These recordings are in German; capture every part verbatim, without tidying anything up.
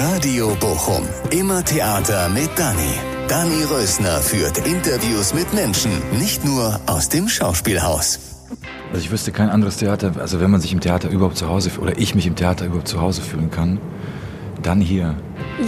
Radio Bochum. Immer Theater mit Dani. Dani Rösner führt Interviews mit Menschen, nicht nur aus dem Schauspielhaus. Also ich wüsste kein anderes Theater, also wenn man sich im Theater überhaupt zu Hause, oder ich mich im Theater überhaupt zu Hause fühlen kann, dann hier.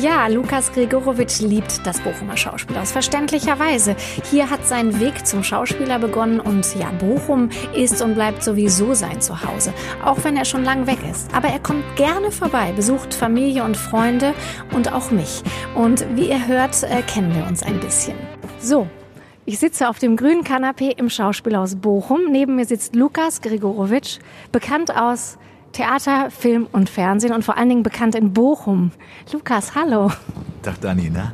Ja, Lukas Gregorowitsch liebt das Bochumer Schauspielhaus, verständlicherweise. Hier hat sein Weg zum Schauspieler begonnen und ja, Bochum ist und bleibt sowieso sein Zuhause, auch wenn er schon lang weg ist. Aber er kommt gerne vorbei, besucht Familie und Freunde und auch mich. Und wie ihr hört, äh, kennen wir uns ein bisschen. So. Ich sitze auf dem grünen Kanapee im Schauspielhaus Bochum. Neben mir sitzt Lukas Gregorowitsch, bekannt aus Theater, Film und Fernsehen und vor allen Dingen bekannt in Bochum. Lukas, hallo. Tag, Dani, ne?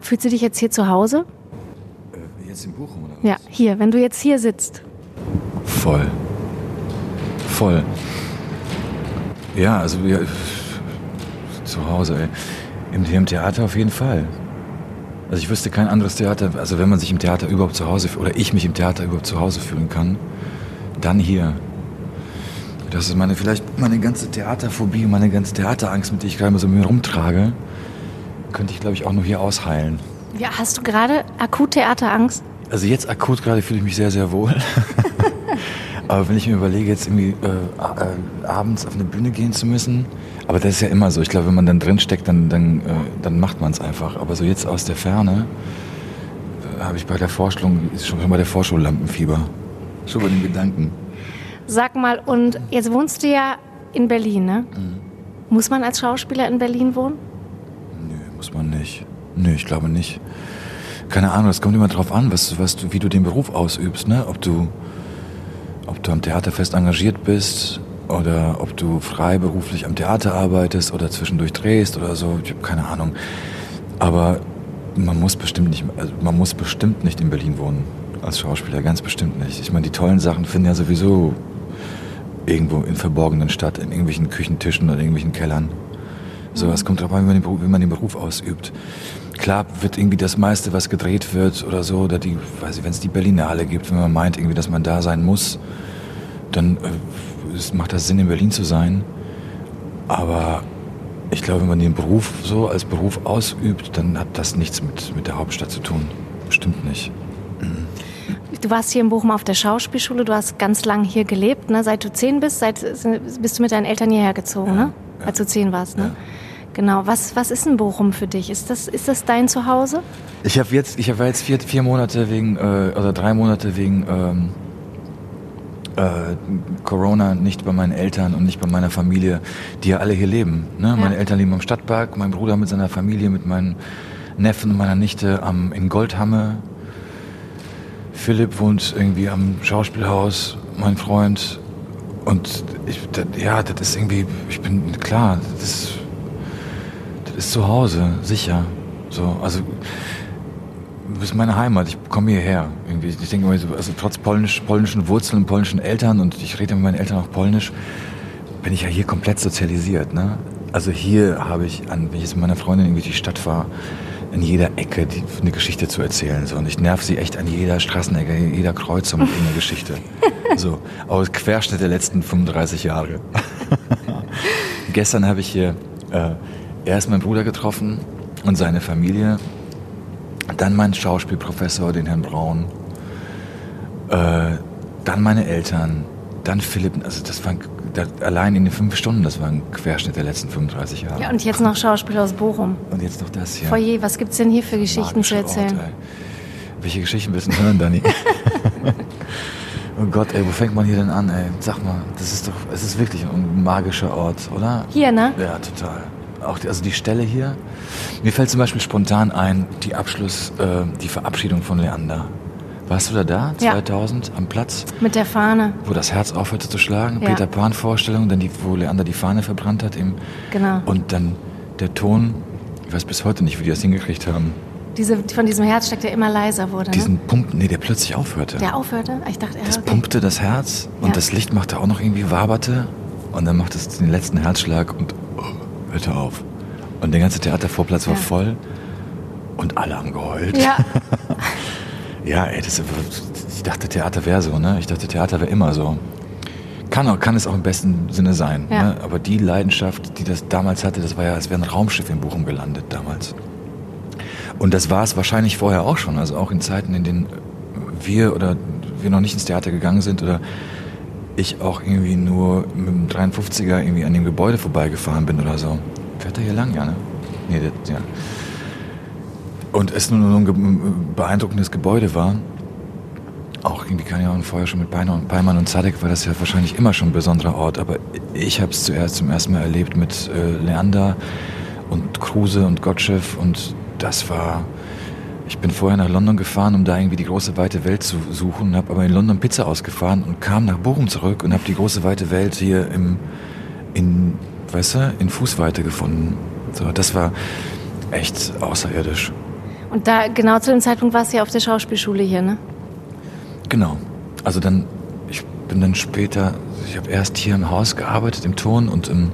Fühlst du dich jetzt hier zu Hause? Äh, jetzt in Bochum, oder was? Ja, hier, wenn du jetzt hier sitzt. Voll. Voll. Ja, also ja, zu Hause, ey. Im, im Theater auf jeden Fall. Also ich wüsste kein anderes Theater, also wenn man sich im Theater überhaupt zu Hause, oder ich mich im Theater überhaupt zu Hause fühlen kann, dann hier. Das ist meine, vielleicht meine ganze Theaterphobie, meine ganze Theaterangst, mit der ich gerade so mit mir rumtrage, könnte ich, glaube ich, auch nur hier ausheilen. Ja, hast du gerade akut Theaterangst? Also jetzt akut gerade fühle ich mich sehr, sehr wohl. Aber wenn ich mir überlege, jetzt irgendwie äh, äh, abends auf eine Bühne gehen zu müssen, aber das ist ja immer so. Ich glaube, wenn man dann drin steckt, dann, dann, äh, dann macht man es einfach. Aber so jetzt aus der Ferne äh, habe ich bei der Vorstellung, ist schon bei der Vorschau Lampenfieber. Schon bei den Gedanken. Sag mal, und jetzt wohnst du ja in Berlin, ne? Mhm. Muss man als Schauspieler in Berlin wohnen? Nö, muss man nicht. Nö, ich glaube nicht. Keine Ahnung, das kommt immer drauf an, was, was du, wie du den Beruf ausübst, ne? Ob du Ob du am Theater fest engagiert bist oder ob du freiberuflich am Theater arbeitest oder zwischendurch drehst oder so, ich habe keine Ahnung. Aber man muss bestimmt nicht, also man muss bestimmt nicht in Berlin wohnen als Schauspieler, ganz bestimmt nicht. Ich meine, die tollen Sachen finden ja sowieso irgendwo in Verborgenen statt, in irgendwelchen Küchentischen oder in irgendwelchen Kellern. So, es kommt drauf an, wie man, den, wie man den Beruf ausübt. Klar wird irgendwie das meiste, was gedreht wird oder so, oder die, weiß ich, wenn es die Berlinale gibt, wenn man meint, irgendwie, dass man da sein muss, dann äh, es macht das Sinn, in Berlin zu sein. Aber ich glaube, wenn man den Beruf so als Beruf ausübt, dann hat das nichts mit, mit der Hauptstadt zu tun. Bestimmt nicht. Mhm. Du warst hier in Bochum auf der Schauspielschule, du hast ganz lang hier gelebt, ne? Seit du zehn bist, seit, bist du mit deinen Eltern hierher gezogen, ja, ne? Ja. Als du zehn warst, ne? Ja. Genau, was, was ist denn Bochum für dich? Ist das, ist das dein Zuhause? Ich habe jetzt, ich war jetzt vier, vier Monate wegen, äh, oder drei Monate wegen ähm, äh, Corona nicht bei meinen Eltern und nicht bei meiner Familie, die ja alle hier leben. Ne? Ja. Meine Eltern leben am Stadtpark, mein Bruder mit seiner Familie, mit meinen Neffen und meiner Nichte am, in Goldhamme. Philipp wohnt irgendwie am Schauspielhaus, mein Freund. Und ich, das, ja, das ist irgendwie, ich bin, klar, das ist... ist zu Hause, sicher. So, also, das ist meine Heimat, ich komme hierher. Irgendwie. Ich denke immer, also trotz polnisch, polnischen Wurzeln, polnischen Eltern, und ich rede mit meinen Eltern auch polnisch, bin ich ja hier komplett sozialisiert. Ne? Also hier habe ich, an, wenn ich jetzt mit meiner Freundin irgendwie die Stadt war, in jeder Ecke die, eine Geschichte zu erzählen. So. Und ich nerv sie echt an jeder Straßenecke, jeder Kreuzung mit einer Geschichte. So, aus Querschnitt der letzten fünfunddreißig Jahre. Gestern habe ich hier... Äh, erst meinen Bruder getroffen und seine Familie, dann meinen Schauspielprofessor, den Herrn Braun, äh, dann meine Eltern, dann Philipp. Also das war das, allein in den fünf Stunden, das war ein Querschnitt der letzten fünfunddreißig Jahre. Ja, und jetzt noch Schauspielhaus Bochum. Und jetzt noch das hier. Foyer, was gibt's denn hier für Geschichten zu erzählen? Ort, welche Geschichten willst du hören, Dani? Oh Gott, ey, wo fängt man hier denn an, ey? Sag mal, das ist doch, es ist wirklich ein magischer Ort, oder? Hier, ne? Ja, total. Auch die, also die Stelle hier. Mir fällt zum Beispiel spontan ein, die Abschluss, äh, die Verabschiedung von Leander. Warst du da da? zweitausend ja. Am Platz? Mit der Fahne. Wo das Herz aufhörte zu schlagen. Ja. Peter Pan Vorstellung, dann die, wo Leander die Fahne verbrannt hat. Eben. Genau. Und dann der Ton, ich weiß bis heute nicht, wie die das hingekriegt haben. Diese, von diesem Herzschlag, der immer leiser wurde. Diesen ne? Pumpen, nee, der plötzlich aufhörte. Der aufhörte? Ich dachte, er Das okay. pumpte das Herz und ja. das Licht machte auch noch irgendwie, waberte. Und dann macht es den letzten Herzschlag und oh. Hörte auf. Und der ganze Theatervorplatz war ja. voll und alle haben geheult. Ja, ja ey, das, ich dachte, Theater wäre so, ne? Ich dachte, Theater wäre immer so. Kann auch, kann es auch im besten Sinne sein. Ja. Ne? Aber die Leidenschaft, die das damals hatte, das war ja, als wäre ein Raumschiff in Bochum gelandet damals. Und das war es wahrscheinlich vorher auch schon. Also auch in Zeiten, in denen wir oder wir noch nicht ins Theater gegangen sind oder ich auch irgendwie nur mit dem dreiundfünfziger irgendwie an dem Gebäude vorbeigefahren bin oder so. Fährt er hier lang, ja, ne? Nee, das, ja. Und es nur so ein beeindruckendes Gebäude war. Auch irgendwie keine Ahnung, vorher schon mit Peimann und Zadek war das ja wahrscheinlich immer schon ein besonderer Ort. Aber ich habe es zuerst zum ersten Mal erlebt mit äh, Leander und Kruse und Gottschiff. Und das war... Ich bin vorher nach London gefahren, um da irgendwie die große weite Welt zu suchen. Habe aber in London Pizza ausgefahren und kam nach Bochum zurück und habe die große weite Welt hier im, in, weißt du, in Fußweite gefunden. So, das war echt außerirdisch. Und da genau zu dem Zeitpunkt warst du ja auf der Schauspielschule hier, ne? Genau. Also dann, ich bin dann später, ich habe erst hier im Haus gearbeitet, im Ton und im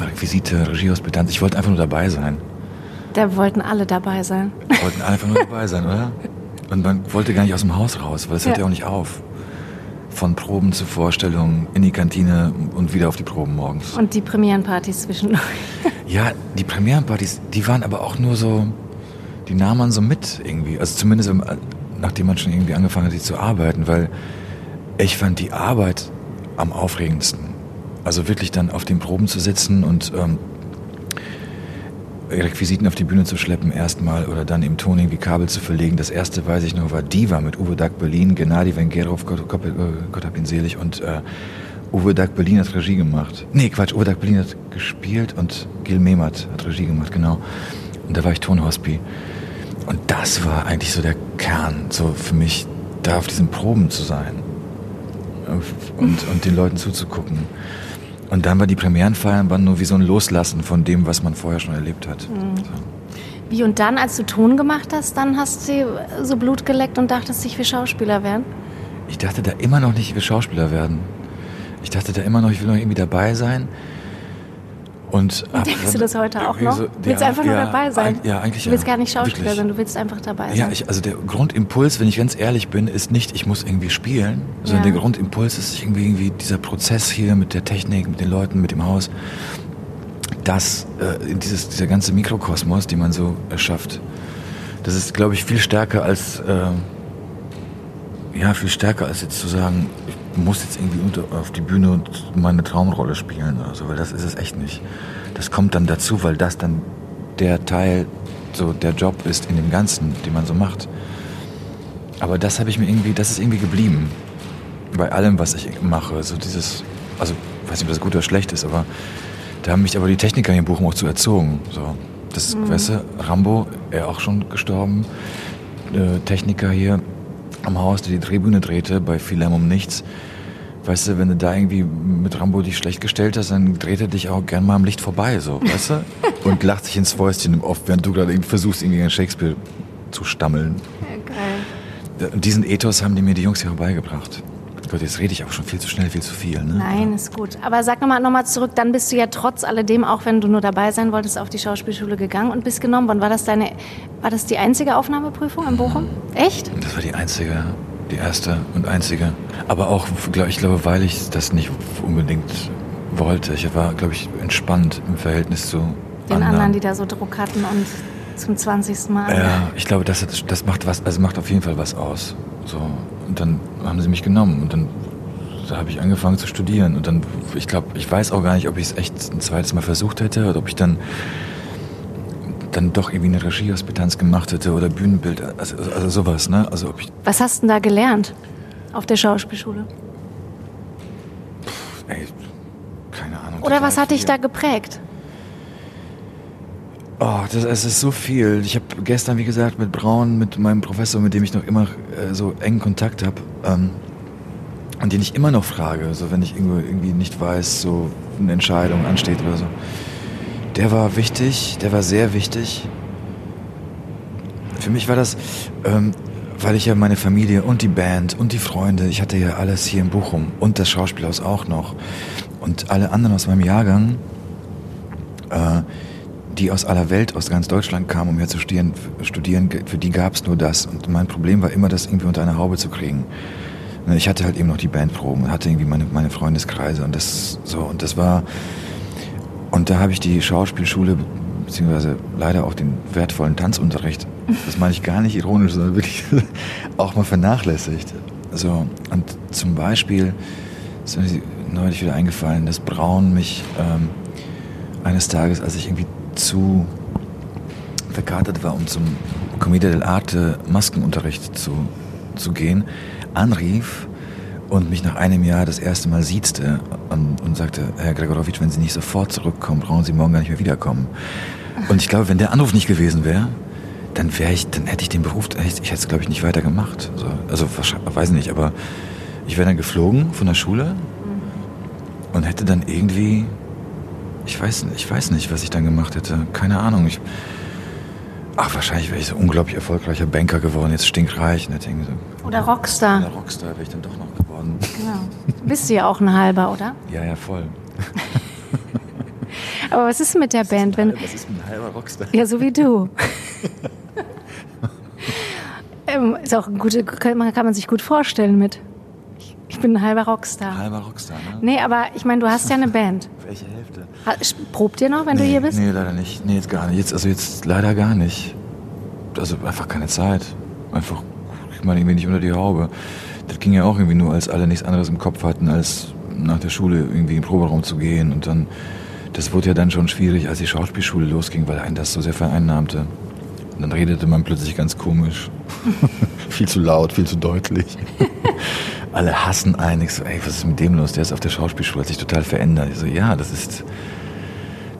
Requisite, Regiehospitant. Ich wollte einfach nur dabei sein. Da wollten alle dabei sein. Wollten einfach nur dabei sein, oder? Und man wollte gar nicht aus dem Haus raus, weil es hört ja auch nicht auf. Von Proben zu Vorstellungen, in die Kantine und wieder auf die Proben morgens. Und die Premierenpartys zwischendurch. Ja, die Premierenpartys, die waren aber auch nur so, die nahm man so mit irgendwie. Also zumindest nachdem man schon irgendwie angefangen hat, die zu arbeiten, weil ich fand die Arbeit am aufregendsten. Also wirklich dann auf den Proben zu sitzen und ähm, Requisiten auf die Bühne zu schleppen erstmal oder dann im Ton irgendwie Kabel zu verlegen. Das erste, weiß ich noch, war Diva mit Uwe Dag Berlin, Gennady Wengerov, Gott, Gott, Gott hab ihn selig, und äh, Uwe Dag Berlin hat Regie gemacht. Nee, Quatsch, Uwe Dag Berlin hat gespielt und Gil Memat hat Regie gemacht, genau. Und da war ich Tonhospi. Und das war eigentlich so der Kern, so für mich, da auf diesen Proben zu sein und, und den Leuten zuzugucken. Und dann war die Premierenfeiern waren nur wie so ein Loslassen von dem, was man vorher schon erlebt hat. Mhm. So. Wie, und dann, als du Ton gemacht hast, dann hast du so Blut geleckt und dachtest, ich will Schauspieler werden? Ich dachte da immer noch nicht, ich will Schauspieler werden. Ich dachte da immer noch, ich will noch irgendwie dabei sein. Und, und ab, denkst du das heute auch noch? So, du willst ja, einfach nur ja, dabei sein. Ja, eigentlich, du willst ja, gar nicht Schauspieler wirklich. sein, du willst einfach dabei sein. Ja, ich, also der Grundimpuls, wenn ich ganz ehrlich bin, ist nicht, ich muss irgendwie spielen, sondern ja. der Grundimpuls ist irgendwie, irgendwie dieser Prozess hier mit der Technik, mit den Leuten, mit dem Haus. Das, äh, dieses, dieser ganze Mikrokosmos, den man so erschafft, das ist, glaube ich, viel stärker als, äh, ja, viel stärker als jetzt zu sagen, muss jetzt irgendwie unter, auf die Bühne und meine Traumrolle spielen oder so, weil das ist es echt nicht. Das kommt dann dazu, weil das dann der Teil, so der Job ist in dem Ganzen, den man so macht. Aber das habe ich mir irgendwie, das ist irgendwie geblieben. Bei allem, was ich mache, so dieses, also ich weiß nicht, ob das gut oder schlecht ist, aber da haben mich aber die Techniker hier in Bochum auch zu erzogen. So, das, mhm. weißt du, Rambo, er auch schon gestorben, äh, Techniker hier am Haus, der die Drehbühne drehte, bei Philem um nichts. Weißt du, wenn du da irgendwie mit Rambo dich schlecht gestellt hast, dann dreht er dich auch gern mal am Licht vorbei, so, weißt du? Und lacht sich ins Fäustchen im Off, während du gerade versuchst, irgendwie an Shakespeare zu stammeln. Ja, geil. Diesen Ethos haben die mir die Jungs hier vorbeigebracht. Gott, jetzt rede ich auch schon viel zu schnell, viel zu viel, ne? Nein, ist gut. Aber sag nochmal noch mal zurück, dann bist du ja trotz alledem, auch wenn du nur dabei sein wolltest, auf die Schauspielschule gegangen und bist genommen worden. War das deine, war das die einzige Aufnahmeprüfung in Bochum? Echt? Das war die einzige, die erste und einzige. Aber auch, ich glaube, weil ich das nicht unbedingt wollte. Ich war, glaube ich, entspannt im Verhältnis zu den anderen, anderen die da so Druck hatten und zum zwanzigsten Mal. Ja, ich glaube, das, das macht was, also macht auf jeden Fall was aus. So. Und dann haben sie mich genommen und dann da habe ich angefangen zu studieren und dann, ich glaube, ich weiß auch gar nicht, ob ich es echt ein zweites Mal versucht hätte oder ob ich dann dann doch irgendwie eine Regiehospitanz gemacht hätte oder Bühnenbild, also, also sowas, ne? Also ob ich Was hast du denn da gelernt auf der Schauspielschule? Pff, ey, keine Ahnung. Oder was hat dich da geprägt? Oh, das, das ist so viel. Ich habe gestern, wie gesagt, mit Braun, mit meinem Professor, mit dem ich noch immer äh, so engen Kontakt habe, ähm, und den ich immer noch frage, so wenn ich irgendwo, irgendwie nicht weiß, so eine Entscheidung ansteht oder so. Der war wichtig, der war sehr wichtig. Für mich war das, ähm, weil ich ja meine Familie und die Band und die Freunde, ich hatte ja alles hier in Bochum und das Schauspielhaus auch noch und alle anderen aus meinem Jahrgang, äh, die aus aller Welt, aus ganz Deutschland kamen, um hier zu studieren, studieren, für die gab es nur das. Und mein Problem war immer, das irgendwie unter eine Haube zu kriegen. Ich hatte halt eben noch die Bandproben und hatte irgendwie meine, meine Freundeskreise und das so. Und das war, und da habe ich die Schauspielschule, beziehungsweise leider auch den wertvollen Tanzunterricht, das meine ich gar nicht ironisch, sondern wirklich auch mal vernachlässigt. So, und zum Beispiel ist mir neulich wieder eingefallen, dass Braun mich ähm, eines Tages, als ich irgendwie zu verkatert war, um zum Commedia del Arte Maskenunterricht zu, zu gehen, anrief und mich nach einem Jahr das erste Mal siezte und, und sagte, Herr Gregorowitsch, wenn Sie nicht sofort zurückkommen, brauchen Sie morgen gar nicht mehr wiederkommen. Und ich glaube, wenn der Anruf nicht gewesen wäre, dann wäre ich, dann hätte ich den Beruf, ich hätte es, glaube ich, nicht weitergemacht. Also, also weiß nicht, aber ich wäre dann geflogen von der Schule und hätte dann irgendwie, ich weiß, ich weiß nicht, was ich dann gemacht hätte. Keine Ahnung. Ich, ach, wahrscheinlich wäre ich so unglaublich erfolgreicher Banker geworden, jetzt stinkreich. Ne? So, oder Rockstar. Oder Rockstar wäre ich dann doch noch geworden. Genau. Bist du ja auch ein halber, oder? Ja, ja, voll. Aber was ist denn mit der was Band? Ist ein, wenn, was ist ein halber Rockstar? Ja, so wie du. ähm, ist auch ein gute, kann man, kann man sich gut vorstellen mit. Ich, ich bin ein halber Rockstar. Ein halber Rockstar, ne? Nee, aber ich meine, du hast ja eine Band. Welche Hälfte? Probt ihr noch, wenn nee, du hier bist? Nee, leider nicht. Nee, jetzt gar nicht. Jetzt, also jetzt leider gar nicht. Also einfach keine Zeit. Einfach kriegt man irgendwie nicht unter die Haube. Das ging ja auch irgendwie nur, als alle nichts anderes im Kopf hatten, als nach der Schule irgendwie in den Proberaum zu gehen. Und dann, das wurde ja dann schon schwierig, als die Schauspielschule losging, weil einen das so sehr vereinnahmte. Und dann redete man plötzlich ganz komisch. Viel zu laut, viel zu deutlich. Alle hassen einen. Ich so, ey, was ist mit dem los? Der ist auf der Schauspielschule, hat sich total verändert. Ich so, ja, das ist,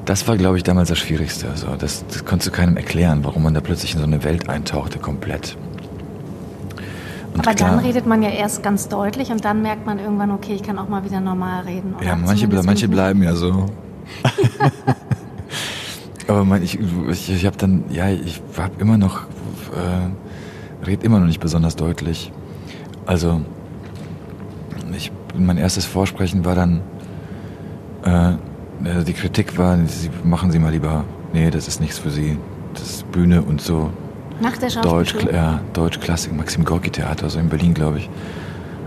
das war, glaube ich, damals das Schwierigste. Also, das, das konntest du keinem erklären, warum man da plötzlich in so eine Welt eintauchte, komplett. Und aber klar, dann redet man ja erst ganz deutlich und dann merkt man irgendwann, okay, ich kann auch mal wieder normal reden. Oder ja, manche, ble- manche bleiben ja so. Aber mein, ich, ich, ich habe dann, ja, ich habe immer noch, äh, red immer noch nicht besonders deutlich. Also, Ich, mein erstes Vorsprechen war dann, äh, die Kritik war, Sie, machen Sie mal lieber, nee, das ist nichts für Sie, das ist Bühne und so. Nach der Schauspielschule? Deutsch, ja, Deutsch-Klassik, Maxim-Gorki-Theater, so in Berlin, glaube ich.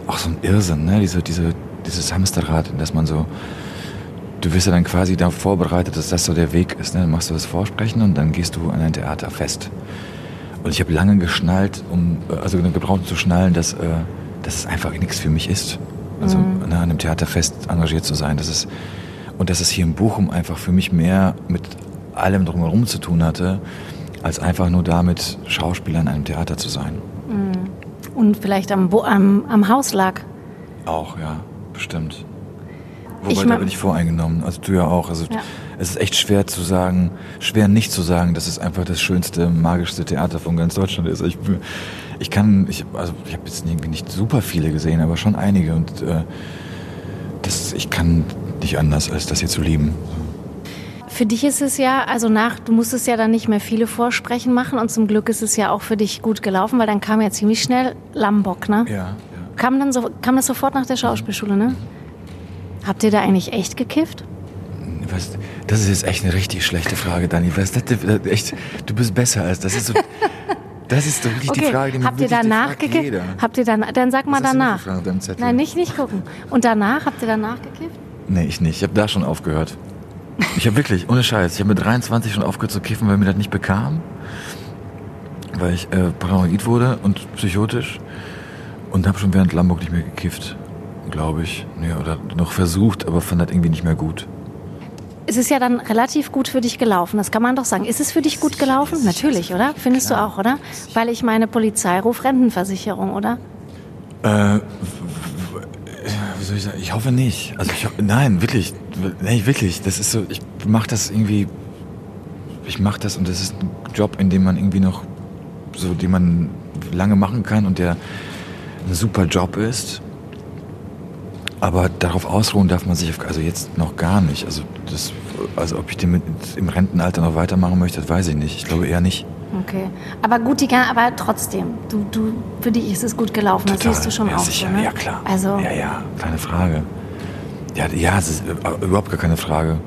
Auch so ein Irrsinn, ne, diese, diese, dieses Hamsterrad, dass man so, du wirst ja dann quasi darauf vorbereitet, dass das so der Weg ist, ne, dann machst du das Vorsprechen und dann gehst du an ein Theater fest. Und ich habe lange geschnallt, um, also gebraucht zu schnallen, dass, äh, dass es einfach nichts für mich ist. Also an einem Theaterfest engagiert zu sein, das ist, und dass es hier in Bochum einfach für mich mehr mit allem drumherum zu tun hatte, als einfach nur damit, Schauspieler in einem Theater zu sein. Und vielleicht am, Bo- am, am Haus lag. Auch, ja, bestimmt. Wobei, ich mein, da bin ich voreingenommen, also du ja auch. Also ja. Es ist echt schwer zu sagen, schwer nicht zu sagen, dass es einfach das schönste, magischste Theater von ganz Deutschland ist. Ich, ich kann, ich, also ich habe jetzt irgendwie nicht super viele gesehen, aber schon einige und äh, das, ich kann nicht anders, als das hier zu lieben. Für dich ist es ja, also nach, du musstest ja dann nicht mehr viele Vorsprechen machen und zum Glück ist es ja auch für dich gut gelaufen, weil dann kam ja ziemlich schnell Lambok, ne? Ja, ja. Kam, dann so, kam das sofort nach der Schauspielschule, ne? Habt ihr da eigentlich echt gekifft? Was, das ist jetzt echt eine richtig schlechte Frage, Dani. Was, das, das, echt, du bist besser als das. Ist so, das ist doch wirklich okay. Die Frage, die habt ihr danach gekifft? Habt ihr dann, dann sag mal danach. Nein, nicht, nicht gucken. Und danach, habt ihr danach gekifft? Nee, ich nicht. Ich habe da schon aufgehört. Ich habe wirklich, ohne Scheiß, ich habe mit dreiundzwanzig schon aufgehört zu kiffen, weil mir das nicht bekam. Weil ich äh, paranoid wurde und psychotisch. Und habe schon während Hamburg nicht mehr gekifft. Glaube ich. Ja, oder noch versucht, aber fand das irgendwie nicht mehr gut. Es ist ja dann relativ gut für dich gelaufen, das kann man doch sagen. Ist es für dich gut gelaufen? Natürlich, oder? Findest du auch, oder? Weil ich meine Polizeiruf, Rentenversicherung, oder? Äh, wie soll ich sagen? Ich hoffe nicht. Also ich, nein, wirklich. Nein, wirklich. Das ist so, ich mach das irgendwie, ich mach das und das ist ein Job, in dem man irgendwie noch, so, den man lange machen kann und der ein super Job ist. Aber darauf ausruhen darf man sich also jetzt noch gar nicht. Also, das, also ob ich den mit, im Rentenalter noch weitermachen möchte, das weiß ich nicht. Ich glaube eher nicht. Okay. Aber gut, die, aber trotzdem, du, du, für dich ist es gut gelaufen. Total. Das siehst du schon ja, auch sicher. So, ne? Ja, klar. Also ja, ja, keine Frage. Ja, ja, es ist überhaupt gar keine Frage.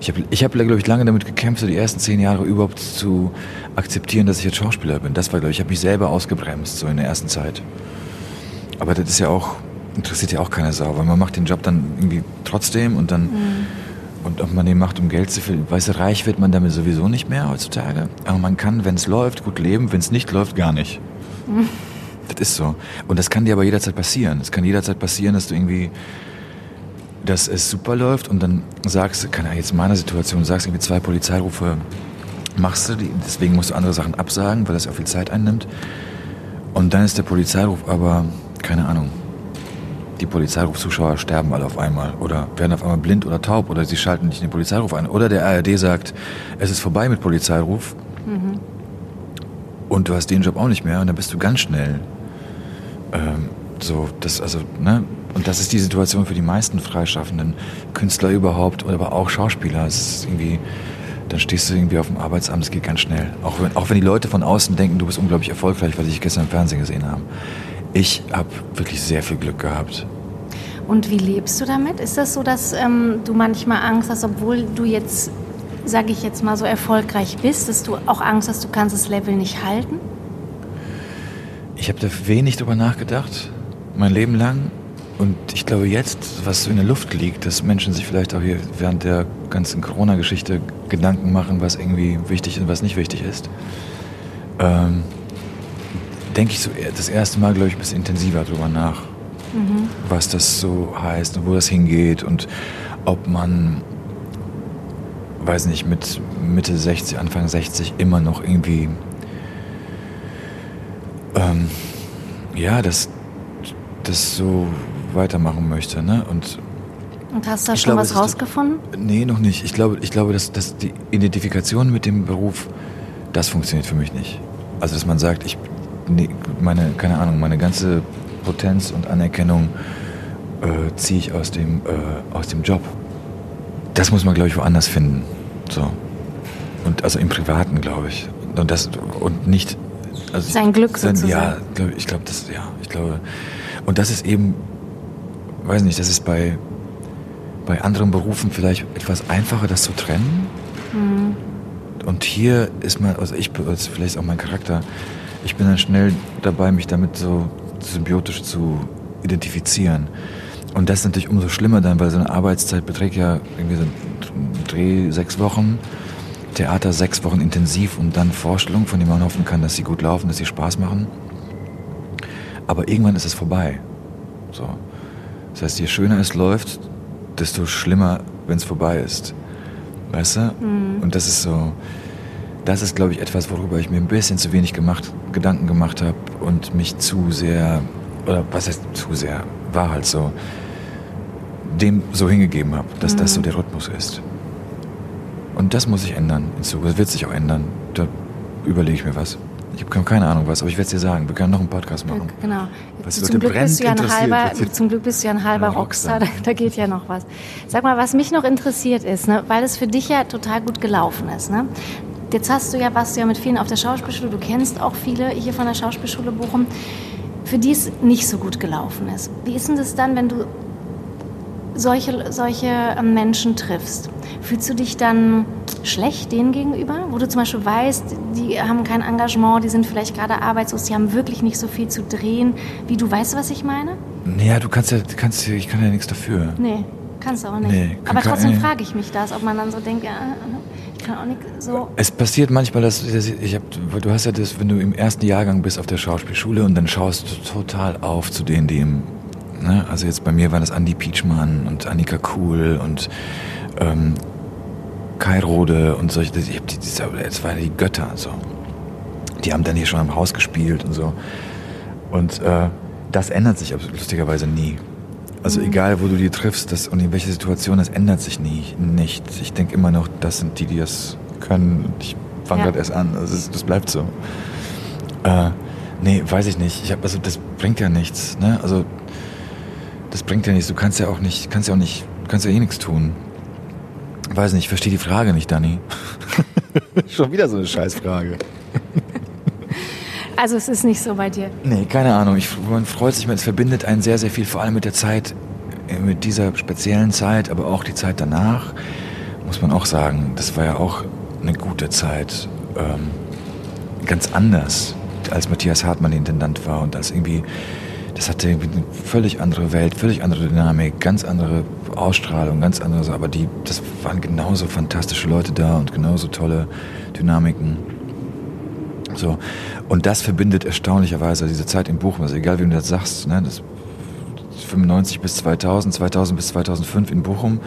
Ich habe, ich hab, glaube ich, lange damit gekämpft, so die ersten zehn Jahre überhaupt zu akzeptieren, dass ich jetzt Schauspieler bin. Das war, glaube ich, ich habe mich selber ausgebremst, so in der ersten Zeit. Aber das ist ja auch interessiert ja auch keine Sau, weil man macht den Job dann irgendwie trotzdem und dann mhm. und ob man den macht, um Geld zu verdienen, weißt du, reich wird man damit sowieso nicht mehr heutzutage, aber man kann, wenn es läuft, gut leben, wenn es nicht läuft, gar nicht. Mhm. Das ist so. Und das kann dir aber jederzeit passieren. Es kann jederzeit passieren, dass du irgendwie, dass es super läuft und dann sagst, kann ja jetzt in meiner Situation, sagst irgendwie zwei Polizeirufe, machst du, die, deswegen musst du andere Sachen absagen, weil das auch viel Zeit einnimmt. Und dann ist der Polizeiruf aber, keine Ahnung, die Polizeirufzuschauer sterben alle auf einmal oder werden auf einmal blind oder taub oder sie schalten nicht den Polizeiruf ein. Oder der A R D sagt, es ist vorbei mit Polizeiruf mhm. und du hast den Job auch nicht mehr und dann bist du ganz schnell. Ähm, so, das, also, ne? Und das ist die Situation für die meisten freischaffenden Künstler überhaupt, aber auch Schauspieler. Es ist irgendwie, dann stehst du irgendwie auf dem Arbeitsamt, es geht ganz schnell. Auch wenn, auch wenn die Leute von außen denken, du bist unglaublich erfolgreich, was ich gestern im Fernsehen gesehen habe. Ich habe wirklich sehr viel Glück gehabt. Und wie lebst du damit? Ist das so, dass ähm, du manchmal Angst hast, obwohl du jetzt, sage ich jetzt mal, so erfolgreich bist, dass du auch Angst hast, du kannst das Level nicht halten? Ich habe da wenig drüber nachgedacht, mein Leben lang. Und ich glaube jetzt, was so in der Luft liegt, dass Menschen sich vielleicht auch hier während der ganzen Corona-Geschichte Gedanken machen, was irgendwie wichtig und was nicht wichtig ist, ähm, denke ich so das erste Mal, glaube ich, ein bisschen intensiver drüber nach, mhm. was das so heißt und wo das hingeht und ob man, weiß nicht, mit Mitte sechzig, Anfang sechzig immer noch irgendwie ähm, ja, das, das so weitermachen möchte, ne? Und, und hast du da schon glaube, was rausgefunden? Ist, nee, noch nicht. Ich glaube, ich glaube dass, dass die Identifikation mit dem Beruf, das funktioniert für mich nicht. Also, dass man sagt, ich, nee, meine, keine Ahnung, meine ganze Potenz und Anerkennung äh, ziehe ich aus dem, äh, aus dem Job. Das muss man, glaube ich, woanders finden. So. Und also im Privaten, glaube ich. Und das, und nicht, also sein Glück sein, sozusagen. Ja, glaub, ich glaube, das, ja, ich glaube, und das ist eben, weiß nicht, das ist bei, bei anderen Berufen vielleicht etwas einfacher, das zu trennen. Mhm. Und hier ist man, also ich, also vielleicht auch mein Charakter, ich bin dann schnell dabei, mich damit so symbiotisch zu identifizieren. Und das ist natürlich umso schlimmer dann, weil so eine Arbeitszeit beträgt ja irgendwie so ein Dreh sechs Wochen, Theater sechs Wochen intensiv und dann Vorstellungen, von denen man hoffen kann, dass sie gut laufen, dass sie Spaß machen. Aber irgendwann ist es vorbei. So. Das heißt, je schöner es läuft, desto schlimmer, wenn es vorbei ist. Weißt du? Mhm. Und das ist so, das ist, glaube ich, etwas, worüber ich mir ein bisschen zu wenig gemacht, Gedanken gemacht habe und mich zu sehr, oder was heißt zu sehr, war halt so, dem so hingegeben habe, dass mhm. das so der Rhythmus ist. Und das muss ich ändern in Zukunft. Das wird sich auch ändern. Da überlege ich mir was. Ich habe keine Ahnung was, aber ich werde es dir sagen. Wir können noch einen Podcast machen. Genau. Was zum, Glück bist du ja ein halber, zum Glück bist du ja ein halber Rockstar. Da, da geht ja noch was. Sag mal, was mich noch interessiert ist, ne, weil es für dich ja total gut gelaufen ist. Ne? Jetzt hast du ja, warst du ja mit vielen auf der Schauspielschule. Du kennst auch viele hier von der Schauspielschule Bochum, für die es nicht so gut gelaufen ist. Wie ist denn das dann, wenn du solche, solche Menschen triffst? Fühlst du dich dann schlecht denen gegenüber? Wo du zum Beispiel weißt, die haben kein Engagement, die sind vielleicht gerade arbeitslos, die haben wirklich nicht so viel zu drehen. Wie, du weißt, was ich meine? Naja, du kannst ja, kannst, ich kann ja nichts dafür. Nee, kannst du auch nicht. Nee, kann, aber trotzdem kann, nee. frage ich mich das, ob man dann so denkt, ja, ich kann auch nicht so. Es passiert manchmal, dass ich hab, du hast ja das, wenn du im ersten Jahrgang bist auf der Schauspielschule und dann schaust du total auf zu denen, die im, ne? Also jetzt bei mir waren das Andi Pietschmann und Annika Kuhl und ähm, Kai Rode und solche, ich hab die, das waren die Götter, so. Die haben dann hier schon im Haus gespielt und so. Und äh, das ändert sich lustigerweise nie. Also mhm. egal, wo du die triffst das, und in welcher Situation, das ändert sich nie, nicht. Ich denke immer noch, das sind die, die das können. Ich fange ja. gerade erst an, also das, das bleibt so. Äh, nee, weiß ich nicht. Ich hab, also, das bringt ja nichts. Ne? Also, das bringt ja nichts. Du kannst ja auch nicht, kannst ja auch nicht, kannst ja eh nichts tun. Weiß nicht, ich verstehe die Frage nicht, Dani. Schon wieder so eine Scheißfrage. Also es ist nicht so bei dir? Nee, keine Ahnung. Ich, man freut sich, es verbindet einen sehr, sehr viel, vor allem mit der Zeit, mit dieser speziellen Zeit, aber auch die Zeit danach, muss man auch sagen, das war ja auch eine gute Zeit. Ähm, ganz anders, als Matthias Hartmann Intendant war und als irgendwie das hatte eine völlig andere Welt, völlig andere Dynamik, ganz andere Ausstrahlung, ganz andere, aber die, das waren genauso fantastische Leute da und genauso tolle Dynamiken. So. Und das verbindet erstaunlicherweise diese Zeit in Bochum, also egal wem du das sagst, ne, das fünfundneunzig bis zweitausend, zweitausend bis zweitausendfünf in Bochum,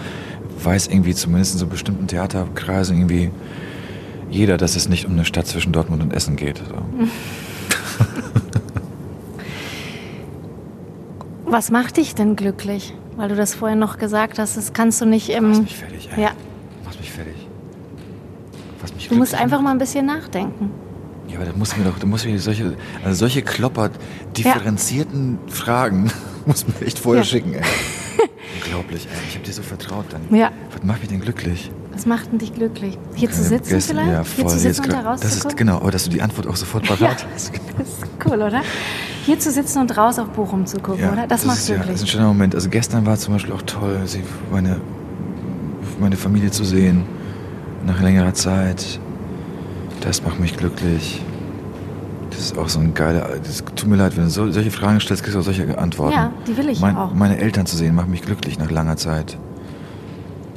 weiß irgendwie zumindest in so bestimmten Theaterkreisen irgendwie jeder, dass es nicht um eine Stadt zwischen Dortmund und Essen geht. So. Was macht dich denn glücklich? Weil du das vorher noch gesagt hast, das kannst du nicht im... Machst mich fertig, ey. Ja. Machst mich fertig. Was mich du musst einfach macht. Mal ein bisschen nachdenken. Ja, aber da muss mir doch, da muss mir solche, also solche kloppert differenzierten ja. Fragen muss mir echt vorher ja. schicken, ey. Unglaublich, ey. Ich hab dir so vertraut dann. Ja. Was macht mich denn glücklich? Was macht denn dich glücklich? Hier zu sitzen gestern, vielleicht? Ja, voll. Hier zu sitzen Jetzt und da rauszugucken? Genau, aber dass du die Antwort auch sofort parat hast. Ja, das ist cool, oder? Hier zu sitzen und raus auf Bochum zu gucken, ja, oder? Das, das macht glücklich. Ja, das ist ein schöner Moment. Also gestern war zum Beispiel auch toll, meine, meine Familie zu sehen. Nach längerer Zeit. Das macht mich glücklich. Das ist auch so ein geiler... Das tut mir leid, wenn du so, solche Fragen stellst, kriegst du auch solche Antworten. Ja, die will ich mein, auch. Meine Eltern zu sehen, macht mich glücklich nach langer Zeit.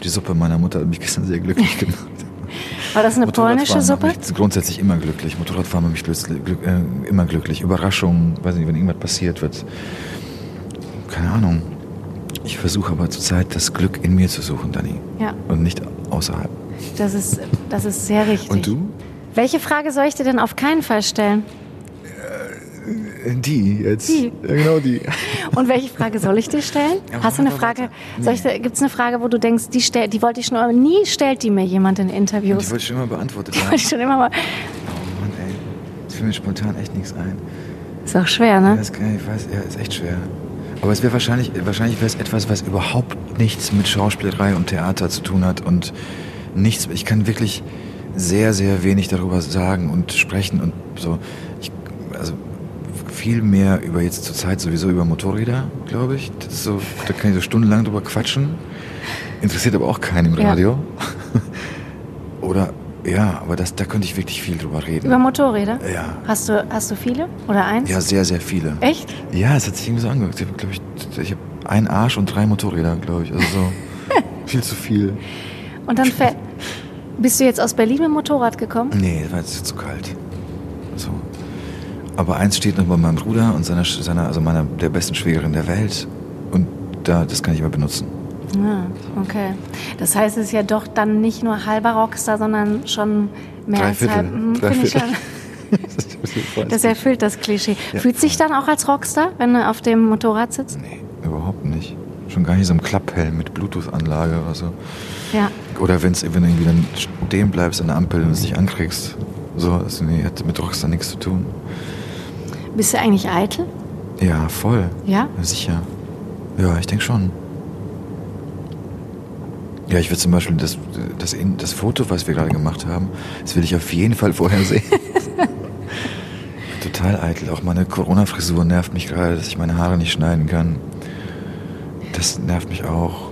Die Suppe meiner Mutter hat mich gestern sehr glücklich gemacht. War das eine polnische Suppe? Macht mich grundsätzlich immer glücklich. Motorradfahren macht mich glück, äh, immer glücklich. Überraschungen, weiß nicht, wenn irgendwas passiert wird. Keine Ahnung. Ich versuche aber zurzeit, das Glück in mir zu suchen, Dani. Ja. Und nicht außerhalb. Das ist, das ist sehr richtig. Und du? Welche Frage soll ich dir denn auf keinen Fall stellen? Die jetzt. Die. Ja, genau die. Und welche Frage soll ich dir stellen? Ja, hast du eine Frage? Nee. Gibt es eine Frage, wo du denkst, die, stell, die wollte ich schon immer, nie stellt die mir jemand in Interviews? Und die wollte ich schon immer beantwortet haben. Die wollte ich schon immer mal. Oh Mann, ey. Das fiel mir spontan echt nichts ein. Ist auch schwer, ne? Ja, das, ich weiß, ja, ist echt schwer. Aber es wäre wahrscheinlich, wahrscheinlich wäre es etwas, was überhaupt nichts mit Schauspielerei und Theater zu tun hat und nichts, ich kann wirklich sehr, sehr wenig darüber sagen und sprechen und so. Ich, also, viel mehr über jetzt zur Zeit sowieso über Motorräder, glaube ich. Das ist so, da kann ich so stundenlang drüber quatschen. Interessiert aber auch keinen im Radio. Ja. Oder, ja, aber das, da könnte ich wirklich viel drüber reden. Über Motorräder? Ja. Hast du, hast du viele? Oder eins? Ja, sehr, sehr viele. Echt? Ja, es hat sich irgendwie so angehört. Ich habe ich, ich hab einen Arsch und drei Motorräder, glaube ich. Also so viel zu viel. Und dann fäh- bist du jetzt aus Berlin mit dem Motorrad gekommen? Nee, das war jetzt zu kalt. So. Aber eins steht noch bei meinem Bruder und seiner, seiner, also meiner der besten Schwägerin der Welt. Und da, das kann ich immer benutzen. Ja, okay. Das heißt, es ist ja doch dann nicht nur halber Rockstar, sondern schon mehr Drei als Viertel. halb. Hm, Drei Viertel. Ich das erfüllt das Klischee. Ja. Fühlt sich dann auch als Rockstar, wenn du auf dem Motorrad sitzt? Nee, überhaupt nicht. Schon gar nicht so ein Klapphelm mit Bluetooth-Anlage oder so. Ja. Oder wenn's, wenn du irgendwie dann stehen bleibst an der Ampel und es dich ankriegst. So, also nee, hat mit Rockstar nichts zu tun. Bist du eigentlich eitel? Ja, voll. Ja? Sicher. Ja, ich denke schon. Ja, ich will zum Beispiel das, das, das Foto, was wir gerade gemacht haben, das will ich auf jeden Fall vorher sehen. Total eitel. Auch meine Corona-Frisur nervt mich gerade, dass ich meine Haare nicht schneiden kann. Das nervt mich auch.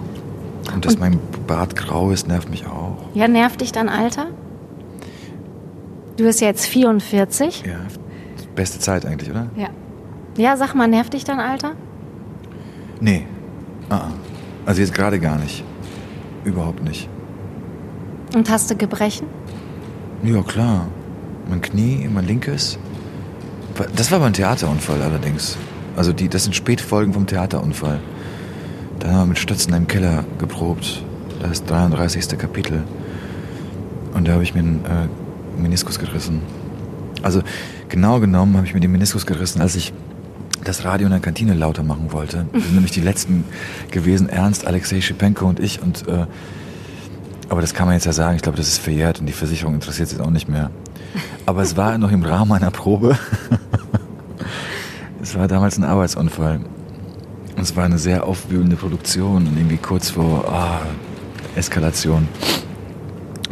Und dass Und mein Bart grau ist, nervt mich auch. Ja, nervt dich dein Alter? Du bist ja jetzt vierundvierzig. Ja, beste Zeit eigentlich, oder? Ja. Ja, sag mal, nervt dich dein Alter? Nee. Ah, also jetzt gerade gar nicht. Überhaupt nicht. Und hast du Gebrechen? Ja, klar. Mein Knie, mein linkes. Das war aber ein Theaterunfall allerdings. Also die, das sind Spätfolgen vom Theaterunfall. Da haben wir mit Stötzen im Keller geprobt. Das ist das dreiunddreißigste Kapitel. Und da habe ich mir einen äh, Meniskus gerissen. Also genau genommen habe ich mir den Meniskus gerissen, als ich das Radio in der Kantine lauter machen wollte. Wir sind nämlich die Letzten gewesen, Ernst, Alexei Schipenko und ich. Und, äh, aber das kann man jetzt ja sagen, ich glaube, das ist verjährt und die Versicherung interessiert es jetzt auch nicht mehr. Aber es war noch im Rahmen einer Probe. Es war damals ein Arbeitsunfall. Und es war eine sehr aufwühlende Produktion und irgendwie kurz vor oh, Eskalation.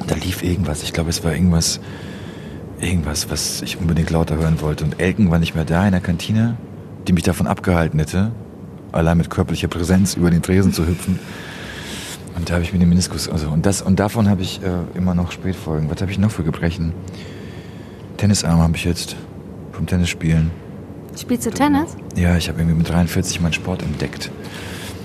Und da lief irgendwas, ich glaube, es war irgendwas... Irgendwas, was ich unbedingt lauter hören wollte. Und Elken war nicht mehr da in der Kantine, die mich davon abgehalten hätte, allein mit körperlicher Präsenz über den Tresen zu hüpfen. Und da habe ich mir den Meniskus... Also, und, das, und davon habe ich äh, immer noch Spätfolgen. Was habe ich noch für Gebrechen? Tennisarm habe ich jetzt vom Tennisspielen. Spielst du Tennis? Ja, ich habe irgendwie mit dreiundvierzig meinen Sport entdeckt.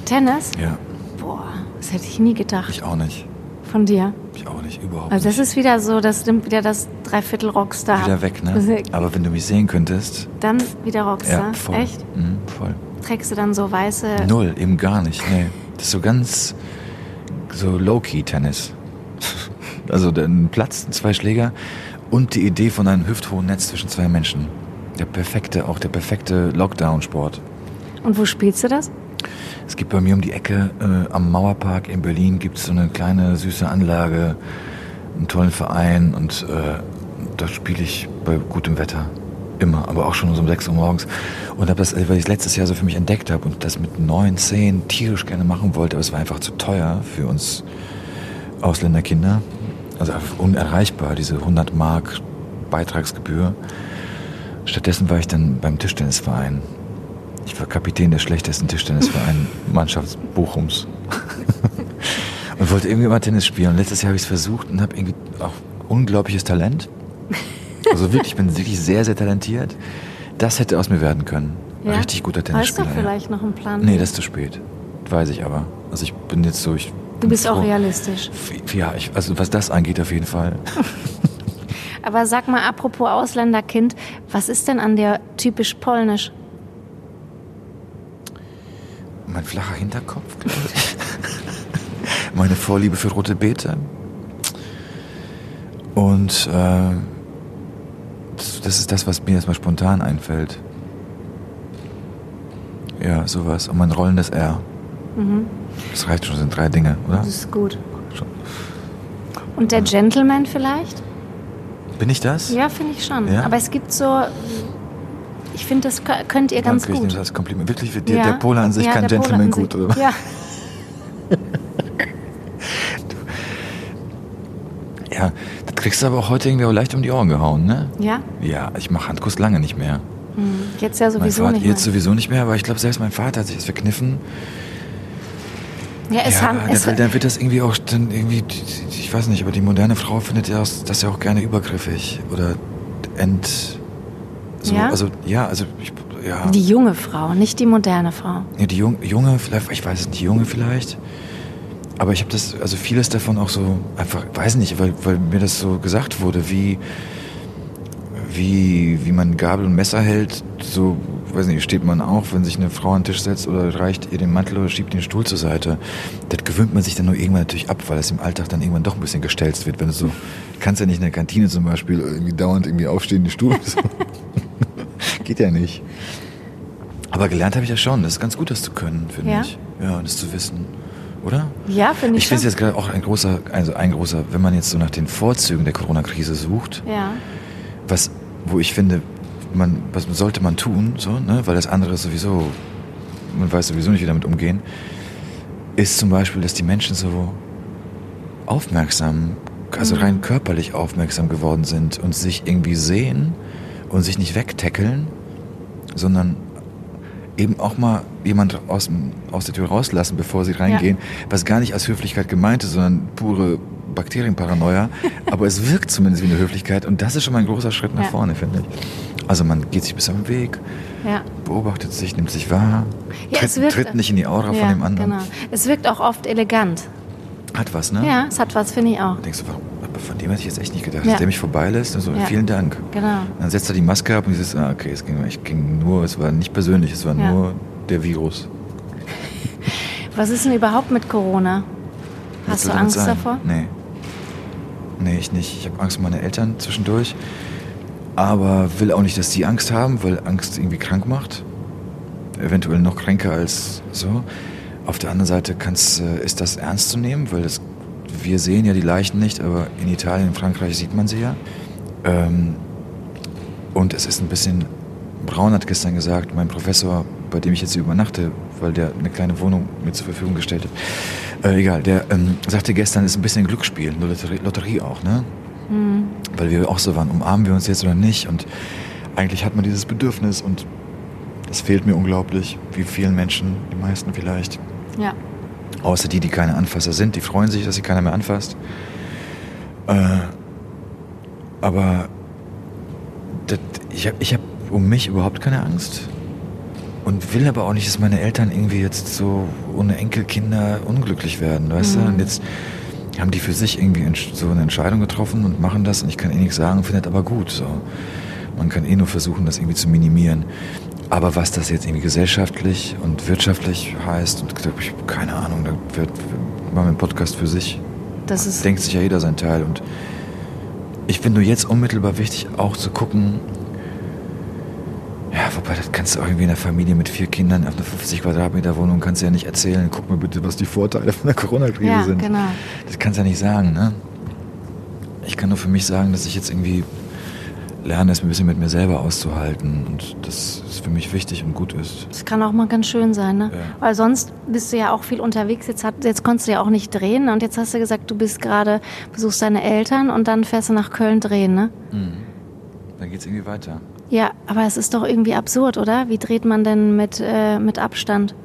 Tennis? Ja. Boah, das hätte ich nie gedacht. Ich auch nicht. Von dir? Ich auch nicht, überhaupt nicht. Also das nicht. Ist wieder so, das nimmt wieder das Dreiviertel Rockstar. Wieder weg, ne? Aber wenn du mich sehen könntest... Dann wieder Rockstar? Ja, voll. Echt? Mhm, voll. Trägst du dann so weiße... Null, eben gar nicht, nee. Das ist so ganz... so Low-Key-Tennis. Also dann Platz, zwei Schläger und die Idee von einem hüfthohen Netz zwischen zwei Menschen. Der perfekte, auch der perfekte Lockdown-Sport. Und wo spielst du das? Es gibt bei mir um die Ecke äh, am Mauerpark in Berlin gibt es so eine kleine süße Anlage, einen tollen Verein und äh, da spiele ich bei gutem Wetter immer, aber auch schon so um sechs Uhr morgens und habe das, weil ich letztes Jahr so für mich entdeckt habe und das mit neun, zehn tierisch gerne machen wollte, aber es war einfach zu teuer für uns Ausländerkinder, also unerreichbar, diese hundert Mark Beitragsgebühr. Stattdessen war ich dann beim Tischtennisverein. Ich war Kapitän der schlechtesten Tischtennisverein-Mannschafts Bochums. Und wollte irgendwie immer Tennis spielen. Und letztes Jahr habe ich es versucht und habe irgendwie auch unglaubliches Talent. Also wirklich, ich bin wirklich sehr, sehr talentiert. Das hätte aus mir werden können. Ja? Richtig guter Tennisspieler. Hast du vielleicht noch einen Plan? Nee, das ist zu spät. Weiß ich aber. Also ich bin jetzt so... Ich du bist froh. Auch realistisch. Ja, ich, also was das angeht auf jeden Fall. Aber sag mal, apropos Ausländerkind, was ist denn an dir typisch polnisch? Mein flacher Hinterkopf, glaube ich. Meine Vorliebe für rote Beete. Und äh, das, das ist das, was mir erstmal spontan einfällt. Ja, sowas. Und mein rollendes R. Mhm. Das reicht schon, das sind drei Dinge, oder? Das ist gut. Schon. Und der Gentleman vielleicht? Bin ich das? Ja, finde ich schon. Ja? Aber es gibt so... Ich finde, das könnt ihr ganz okay, gut. Ich nehme das als Kompliment. Wirklich, der, ja. der Pole an sich ja, kann Gentleman gut, oder? Ja. Ja, das kriegst du aber auch heute irgendwie auch leicht um die Ohren gehauen, ne? Ja. Ja, ich mache Handkuss lange nicht mehr. Mhm. Jetzt ja sowieso Vater, nicht mehr. Jetzt sowieso nicht mehr, aber ich glaube, selbst mein Vater hat sich das verkniffen. Ja, es ja, haben... Dann, es dann wird das irgendwie auch... Dann irgendwie, ich weiß nicht, aber die moderne Frau findet ja das ja auch gerne übergriffig. Oder ent... So, ja? Also, ja, also, ich, ja. Die junge Frau, nicht die moderne Frau. Ja, die Jung, junge, vielleicht, ich weiß es nicht, die junge vielleicht. Aber ich habe das, also vieles davon auch so, einfach, weiß nicht, weil, weil mir das so gesagt wurde, wie, wie, wie man Gabel und Messer hält, so, weiß nicht, steht man auch, wenn sich eine Frau an den Tisch setzt oder reicht ihr den Mantel oder schiebt den Stuhl zur Seite. Das gewöhnt man sich dann nur irgendwann natürlich ab, weil das im Alltag dann irgendwann doch ein bisschen gestelzt wird, wenn du so, kannst ja nicht in der Kantine zum Beispiel irgendwie dauernd irgendwie aufstehen, den Stuhl so. Geht ja nicht. Aber gelernt habe ich ja schon. Das ist ganz gut, das zu können, finde ja. ich. Ja, das zu wissen. Oder? Ja, finde ich. Ich finde es jetzt gerade auch ein großer, also ein großer, wenn man jetzt so nach den Vorzügen der Corona-Krise sucht, ja. was, wo ich finde, man, was sollte man tun, so, ne? Weil das andere ist sowieso, man weiß sowieso nicht, wie damit umgehen, ist zum Beispiel, dass die Menschen so aufmerksam, also mhm. rein körperlich aufmerksam geworden sind und sich irgendwie sehen. Und sich nicht wegtackeln, sondern eben auch mal jemand aus, aus der Tür rauslassen, bevor sie reingehen. Ja. Was gar nicht als Höflichkeit gemeint ist, sondern pure Bakterienparanoia. Aber es wirkt zumindest wie eine Höflichkeit. Und das ist schon mal ein großer Schritt nach ja. vorne, finde ich. Also man geht sich bis am Weg, ja. beobachtet sich, nimmt sich wahr, ja, tritt, wirkt, tritt nicht in die Aura ja, von dem anderen. Genau. Es wirkt auch oft elegant. Hat was, ne? Ja, es hat was, finde ich auch. Denkst du, warum? Von dem hätte ich jetzt echt nicht gedacht, ja. dass der mich vorbeilässt. Also ja. vielen Dank. Genau. Dann setzt er die Maske ab und dieses, ah, okay, es ging, ich ging nur, es war nicht persönlich, es war ja. nur der Virus. Was ist denn überhaupt mit Corona? Hast du Angst davor? Nee. Nee, ich nicht. Ich habe Angst um meine Eltern zwischendurch. Aber will auch nicht, dass die Angst haben, weil Angst irgendwie krank macht. Eventuell noch kränker als so. Auf der anderen Seite kann's, ist das ernst zu nehmen, weil das wir sehen ja die Leichen nicht, aber in Italien, in Frankreich sieht man sie ja. Ähm, und es ist ein bisschen, Braun hat gestern gesagt, mein Professor, bei dem ich jetzt übernachte, weil der eine kleine Wohnung mir zur Verfügung gestellt hat, äh, egal, der ähm, sagte gestern, ist ein bisschen Glücksspiel, nur Lotterie, Lotterie auch, ne? Mhm. Weil wir auch so waren, umarmen wir uns jetzt oder nicht? Und eigentlich hat man dieses Bedürfnis und das fehlt mir unglaublich, wie vielen Menschen, die meisten vielleicht. Ja. Außer die, die keine Anfasser sind. Die freuen sich, dass sie keiner mehr anfasst. Äh, aber das, ich habe ich hab habe um mich überhaupt keine Angst und will aber auch nicht, dass meine Eltern irgendwie jetzt so ohne Enkelkinder unglücklich werden, weißt mhm. du? Und jetzt haben die für sich irgendwie so eine Entscheidung getroffen und machen das und ich kann eh nichts sagen, finde das aber gut. So. Man kann eh nur versuchen, das irgendwie zu minimieren. Aber was das jetzt irgendwie gesellschaftlich und wirtschaftlich heißt, und ich habe keine Ahnung, da wird mal ein Podcast für sich. Das ist denkt sich ja jeder seinen Teil. Und ich finde nur jetzt unmittelbar wichtig, auch zu gucken, ja, wobei das kannst du auch irgendwie in der Familie mit vier Kindern auf einer fünfzig Quadratmeter Wohnung kannst du ja nicht erzählen, guck mal bitte, was die Vorteile von der Corona-Krise ja, sind. Genau. Das kannst du ja nicht sagen, ne? Ich kann nur für mich sagen, dass ich jetzt irgendwie lerne, es ein bisschen mit mir selber auszuhalten und das ist für mich wichtig und gut ist. Das kann auch mal ganz schön sein, ne? Ja. Weil sonst bist du ja auch viel unterwegs, jetzt, hat, jetzt konntest du ja auch nicht drehen und jetzt hast du gesagt, du bist gerade, besuchst deine Eltern und dann fährst du nach Köln drehen, ne? Mhm. Dann geht's irgendwie weiter. Ja, aber es ist doch irgendwie absurd, oder? Wie dreht man denn mit, äh, mit Abstand?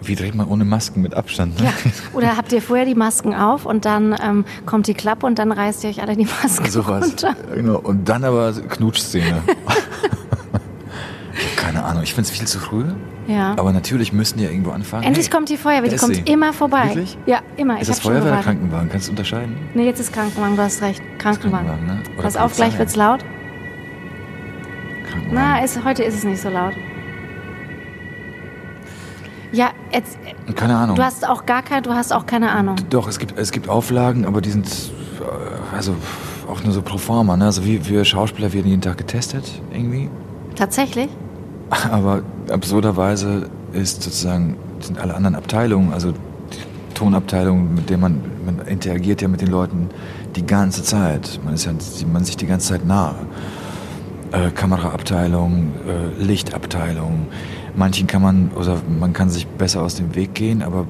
Wie dreht man ohne Masken mit Abstand? Ne? Ja. Oder habt ihr vorher die Masken auf und dann ähm, kommt die Klappe und dann reißt ihr euch alle die Masken so runter? Genau. Und dann aber Knutschszene. Ich habe keine Ahnung. Ich finde es viel zu früh. Ja. Aber natürlich müssen die ja irgendwo anfangen. Endlich hey, kommt die Feuerwehr. Die kommt sie. immer vorbei. Wirklich? Ja, immer. Ist ich das Feuerwehr oder Krankenwagen? Kannst du unterscheiden? Nee, jetzt ist Krankenwagen. Du hast recht. Krankenwagen. Krankenwagen, ne? Oder pass auf, gleich wird's laut. Na, ist, heute ist es nicht so laut. Ja, jetzt, keine Ahnung. Du hast auch gar keine, du hast auch keine Ahnung. Doch, es gibt, es gibt Auflagen, aber die sind also auch nur so pro forma. Ne? Also wir, wir Schauspieler werden jeden Tag getestet irgendwie. Tatsächlich? Aber absurderweise ist sozusagen, sind alle anderen Abteilungen, also die Tonabteilung, mit der man, man interagiert ja mit den Leuten die ganze Zeit. Man ist ja, man ist sich die ganze Zeit nahe. Äh, Kameraabteilung, äh, Lichtabteilung. Manchen kann man, oder man kann sich besser aus dem Weg gehen, aber...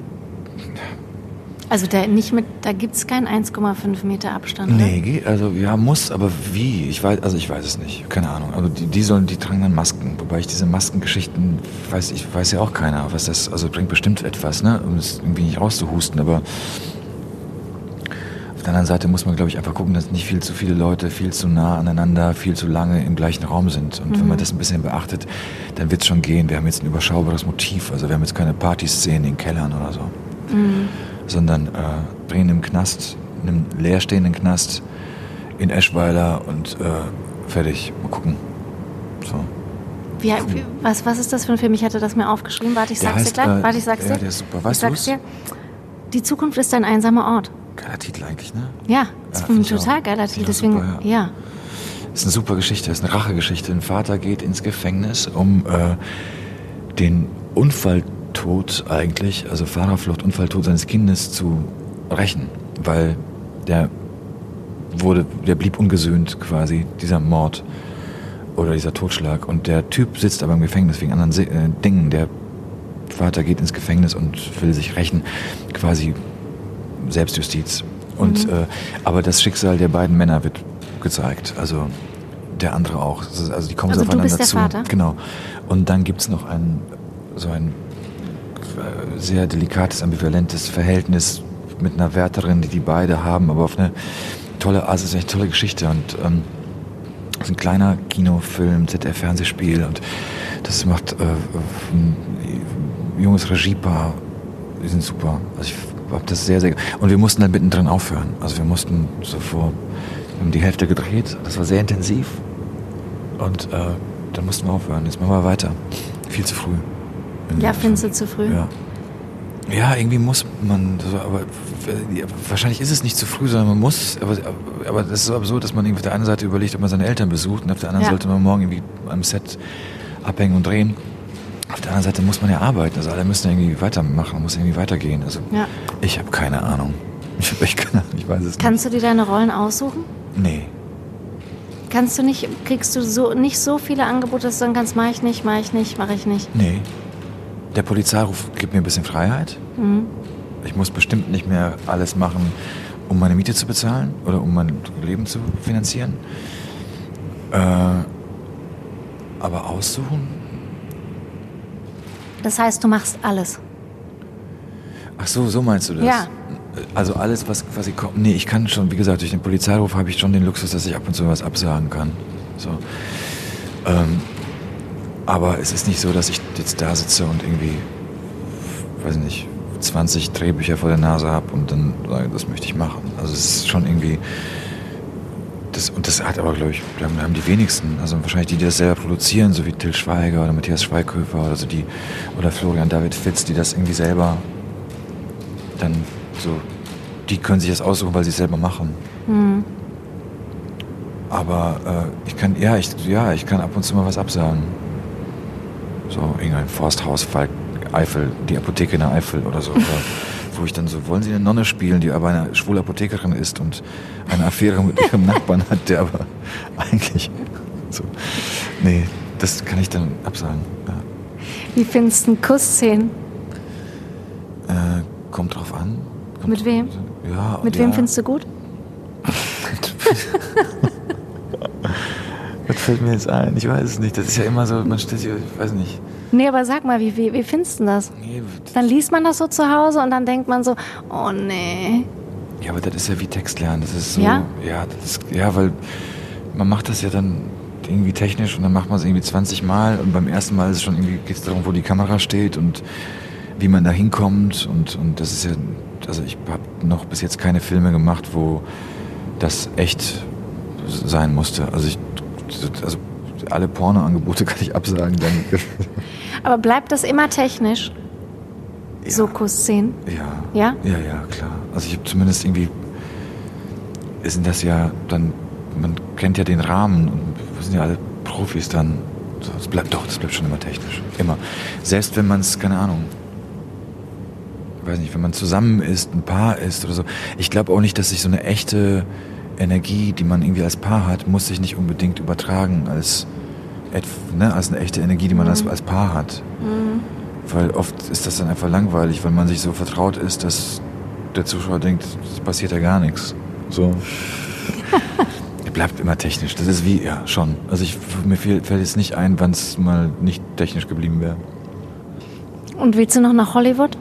Also da, nicht mit, da gibt es keinen eins Komma fünf Meter Abstand, ne? Nee, also ja, muss, aber wie? Ich weiß, also ich weiß es nicht, keine Ahnung. Also die, die sollen, die tragen dann Masken, wobei ich diese Maskengeschichten, weiß ich weiß ja auch keiner, was das, also bringt bestimmt etwas, ne, um es irgendwie nicht rauszuhusten, aber... Auf der anderen Seite muss man, glaube ich, einfach gucken, dass nicht viel zu viele Leute viel zu nah aneinander, viel zu lange im gleichen Raum sind. Und mhm. wenn man das ein bisschen beachtet, dann wird es schon gehen. Wir haben jetzt ein überschaubares Motiv. Also wir haben jetzt keine Partyszenen in Kellern oder so. Mhm. Sondern äh, drehen im Knast, in einem leerstehenden Knast in Eschweiler und äh, fertig. Mal gucken. So. Wie, wie, was, was ist das für ein Film? Ich hatte das mir aufgeschrieben. Warte, ich der sag's heißt, dir gleich. Äh, Warte, ich sag's ja, dir. Der ist super. Weißt du's? Die Zukunft ist ein einsamer Ort. Geiler Titel eigentlich, ne? Ja, das ist ja, ein total auch, geiler Titel. Deswegen, super, ja. ja. Ist eine super Geschichte, ist eine Rachegeschichte. Ein Vater geht ins Gefängnis, um äh, den Unfalltod eigentlich, also Fahrerflucht, Unfalltod seines Kindes zu rächen, weil der wurde, der blieb ungesühnt quasi, dieser Mord oder dieser Totschlag. Und der Typ sitzt aber im Gefängnis wegen anderen äh, Dingen. Der Vater geht ins Gefängnis und will sich rächen, quasi. Selbstjustiz. Und, mhm. äh, aber das Schicksal der beiden Männer wird gezeigt. Also der andere auch. Also die kommen also so aufeinander zu. Du bist der Vater? Genau. Und dann gibt es noch ein, so ein sehr delikates, ambivalentes Verhältnis mit einer Wärterin, die die beide haben, aber auf eine tolle, also es ist echt eine tolle Geschichte. Und ähm, das ist ein kleiner Kinofilm, Z D F-Fernsehspiel und das macht äh, ein junges Regiepaar. Die sind super. Also ich Hab das sehr, sehr und wir mussten dann mittendrin aufhören. Also wir mussten so vor, wir haben die Hälfte gedreht, das war sehr intensiv und äh, dann mussten wir aufhören. Jetzt machen wir weiter. Viel zu früh. Ja, findest du zu früh? Ja. Ja, irgendwie muss man, aber wahrscheinlich ist es nicht zu früh, sondern man muss, aber, aber das ist so absurd, dass man irgendwie auf der einen Seite überlegt, ob man seine Eltern besucht und auf der anderen ja. sollte man morgen irgendwie am Set abhängen und drehen. Auf der anderen Seite muss man ja arbeiten, also alle müssen irgendwie weitermachen, muss irgendwie weitergehen. Also ja. ich habe keine Ahnung. Ich habe echt keine Ahnung, ich weiß es nicht. Kannst du dir deine Rollen aussuchen? Nee. Kannst du nicht, kriegst du so nicht so viele Angebote, dass du sagen kannst, mach ich nicht, mach ich nicht, mach ich nicht? Nee. Der Polizeiruf gibt mir ein bisschen Freiheit. Mhm. Ich muss bestimmt nicht mehr alles machen, um meine Miete zu bezahlen oder um mein Leben zu finanzieren. Äh, aber aussuchen? Das heißt, du machst alles. Ach so, so meinst du das? Ja. Also alles, was quasi kommt. Nee, ich kann schon, wie gesagt, durch den Polizeiruf habe ich schon den Luxus, dass ich ab und zu was absagen kann. So. Ähm, aber es ist nicht so, dass ich jetzt da sitze und irgendwie, weiß nicht, zwanzig Drehbücher vor der Nase habe und dann sage, das möchte ich machen. Also es ist schon irgendwie, das, und das hat aber, glaube ich, haben die wenigsten, also wahrscheinlich die, die das selber produzieren, so wie Till Schweiger oder Matthias Schweighöfer oder, so die, oder Florian David Fitz, die das irgendwie selber dann so, die können sich das aussuchen, weil sie es selber machen. Mhm. Aber äh, ich kann, ja ich, ja, ich kann ab und zu mal was absagen. So irgendein Forsthaus, Falk, Eifel, die Apotheke in der Eifel oder so. Oder wo ich dann so, wollen Sie eine Nonne spielen, die aber eine schwule Apothekerin ist und eine Affäre mit ihrem Nachbarn hat, der aber eigentlich so. Nee, das kann ich dann absagen. Ja. Wie findest du einen Kussszenen? Äh, kommt drauf an. Kommt mit wem? Ja, mit ja. wem findest du gut? Das fällt mir jetzt ein, ich weiß es nicht. Das ist ja immer so, man stellt sich, ich weiß nicht. Nee, aber sag mal, wie, wie, wie findest du das? Nee, dann liest man das so zu Hause und dann denkt man so, oh nee. Ja, aber das ist ja wie Text lernen. Das ist so, ja, ja, das ist, ja, weil man macht das ja dann irgendwie technisch und dann macht man es irgendwie zwanzig Mal und beim ersten Mal ist es schon irgendwie, geht es darum, wo die Kamera steht und wie man da hinkommt und, und das ist ja, also ich habe noch bis jetzt keine Filme gemacht, wo das echt sein musste. Also ich, also alle Pornoangebote kann ich absagen, danke. Aber bleibt das immer technisch? Ja. So Kussszenen? Ja. Ja? Ja, ja, klar. Also ich habe zumindest irgendwie, sind das ja dann, man kennt ja den Rahmen und wir sind ja alle Profis dann. So, das bleibt doch, das bleibt schon immer technisch. Immer. Selbst wenn man es, keine Ahnung, weiß nicht, wenn man zusammen ist, ein Paar ist oder so. Ich glaube auch nicht, dass sich so eine echte Energie, die man irgendwie als Paar hat, muss sich nicht unbedingt übertragen als, ne, als eine echte Energie, die man mhm. als, als Paar hat. Mhm. Weil oft ist das dann einfach langweilig, weil man sich so vertraut ist, dass der Zuschauer denkt, es passiert ja gar nichts. So. Bleibt immer technisch. Das ist wie, ja, schon. Also ich, mir fällt jetzt nicht ein, wann es mal nicht technisch geblieben wäre. Und willst du noch nach Hollywood?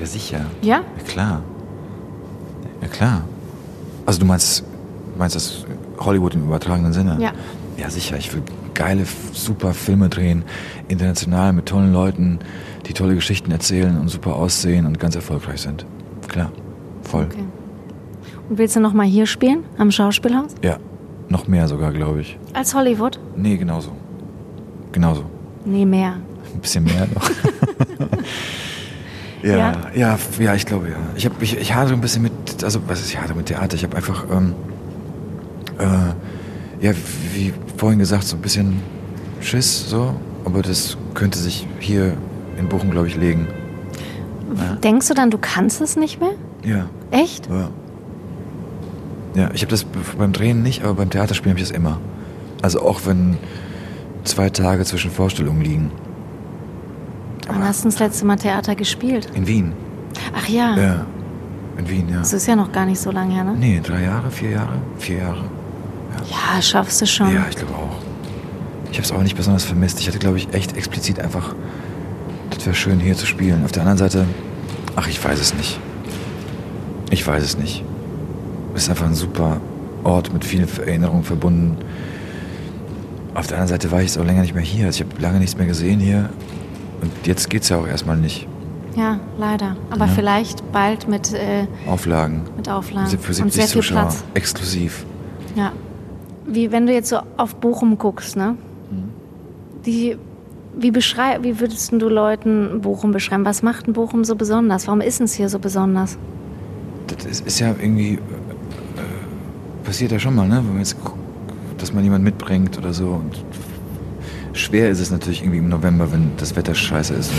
Ja, sicher. Ja? Ja, klar. Ja, klar. Also du meinst... Meinst du das Hollywood im übertragenen Sinne? Ja. Ja, sicher. Ich will geile, super Filme drehen, international mit tollen Leuten, die tolle Geschichten erzählen und super aussehen und ganz erfolgreich sind. Klar, voll. Okay. Und willst du noch mal hier spielen, am Schauspielhaus? Ja, noch mehr sogar, glaube ich. Als Hollywood? Nee, genauso. Genauso. Nee, mehr. Ein bisschen mehr noch. ja, ja, ja, ja, ich glaube ja. Ich habe, ich, ich hadere ein bisschen mit, also was ist, ich hadere mit Theater. Ich habe einfach ähm, Äh, ja, wie vorhin gesagt, so ein bisschen Schiss, so, aber das könnte sich hier in Bochum, glaube ich, legen. Ja. Denkst du dann, du kannst es nicht mehr? Ja. Echt? Ja. Ja, ich habe das beim Drehen nicht, aber beim Theaterspielen habe ich das immer. Also auch wenn zwei Tage zwischen Vorstellungen liegen. Wann hast du das letzte Mal Theater gespielt? In Wien. Ach ja. Ja. In Wien, ja. Das ist ja noch gar nicht so lange her, ne? Nee, drei Jahre, vier Jahre, vier Jahre. Ja, ja, schaffst du schon. Ja, ich glaube auch. Ich habe es auch nicht besonders vermisst. Ich hatte, glaube ich, echt explizit einfach, das wäre schön, hier zu spielen. Auf der anderen Seite, ach, ich weiß es nicht. Ich weiß es nicht. Es ist einfach ein super Ort mit vielen Erinnerungen verbunden. Auf der anderen Seite war ich jetzt auch länger nicht mehr hier. Also ich habe lange nichts mehr gesehen hier. Und jetzt geht's ja auch erstmal nicht. Ja, leider. Aber ja, vielleicht bald mit äh, Auflagen. Mit Auflagen. Für siebzig und sehr viel Zuschauer. Platz. Exklusiv. Ja. Wie wenn du jetzt so auf Bochum guckst, ne? Mhm. Die, wie, beschrei- wie würdest du Leuten Bochum beschreiben? Was macht ein Bochum so besonders? Warum ist es hier so besonders? Das ist, ist ja irgendwie, äh, passiert ja schon mal, ne? Wenn man jetzt guckt, dass man jemanden mitbringt oder so. Und schwer ist es natürlich irgendwie im November, wenn das Wetter scheiße ist.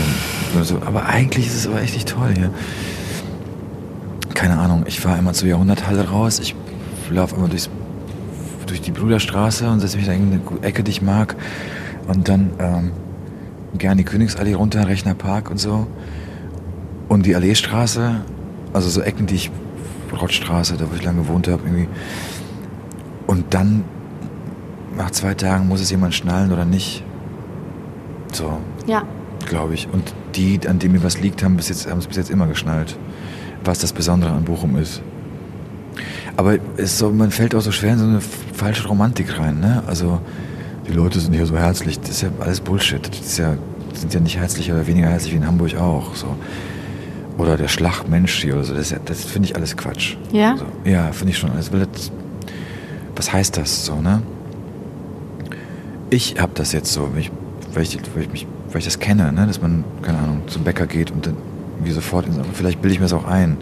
Und, und so. Aber eigentlich ist es aber echt nicht toll hier. Keine Ahnung, ich fahre immer zur Jahrhunderthalle raus. Ich laufe immer durchs durch die Brüderstraße und setze mich da in eine Ecke, die ich mag. Und dann ähm, gerne die Königsallee runter, Rechner Park und so. Und die Alleestraße, also so Ecken, die ich, Rottstraße, da wo ich lange gewohnt habe, irgendwie. Und dann, nach zwei Tagen, muss es jemand schnallen oder nicht. So, ja, glaube ich. Und die, an denen mir was liegt, haben bis jetzt, haben es bis jetzt immer geschnallt, was das Besondere an Bochum ist. Aber es so, man fällt auch so schwer in so eine falsche Romantik rein, ne? Also die Leute sind hier so herzlich. Das ist ja alles Bullshit. Das ist ja, sind ja nicht herzlich oder weniger herzlich wie in Hamburg auch. So. Oder der Schlachtmensch hier oder so. Das, das finde ich alles Quatsch. Ja? So, ja, finde ich schon. Alles, das, was heißt das so, ne? Ich habe das jetzt so, ich, weil, ich, weil, ich mich, weil ich das kenne, ne? Dass man, keine Ahnung, zum Bäcker geht und dann wie sofort, vielleicht bilde ich mir das auch ein.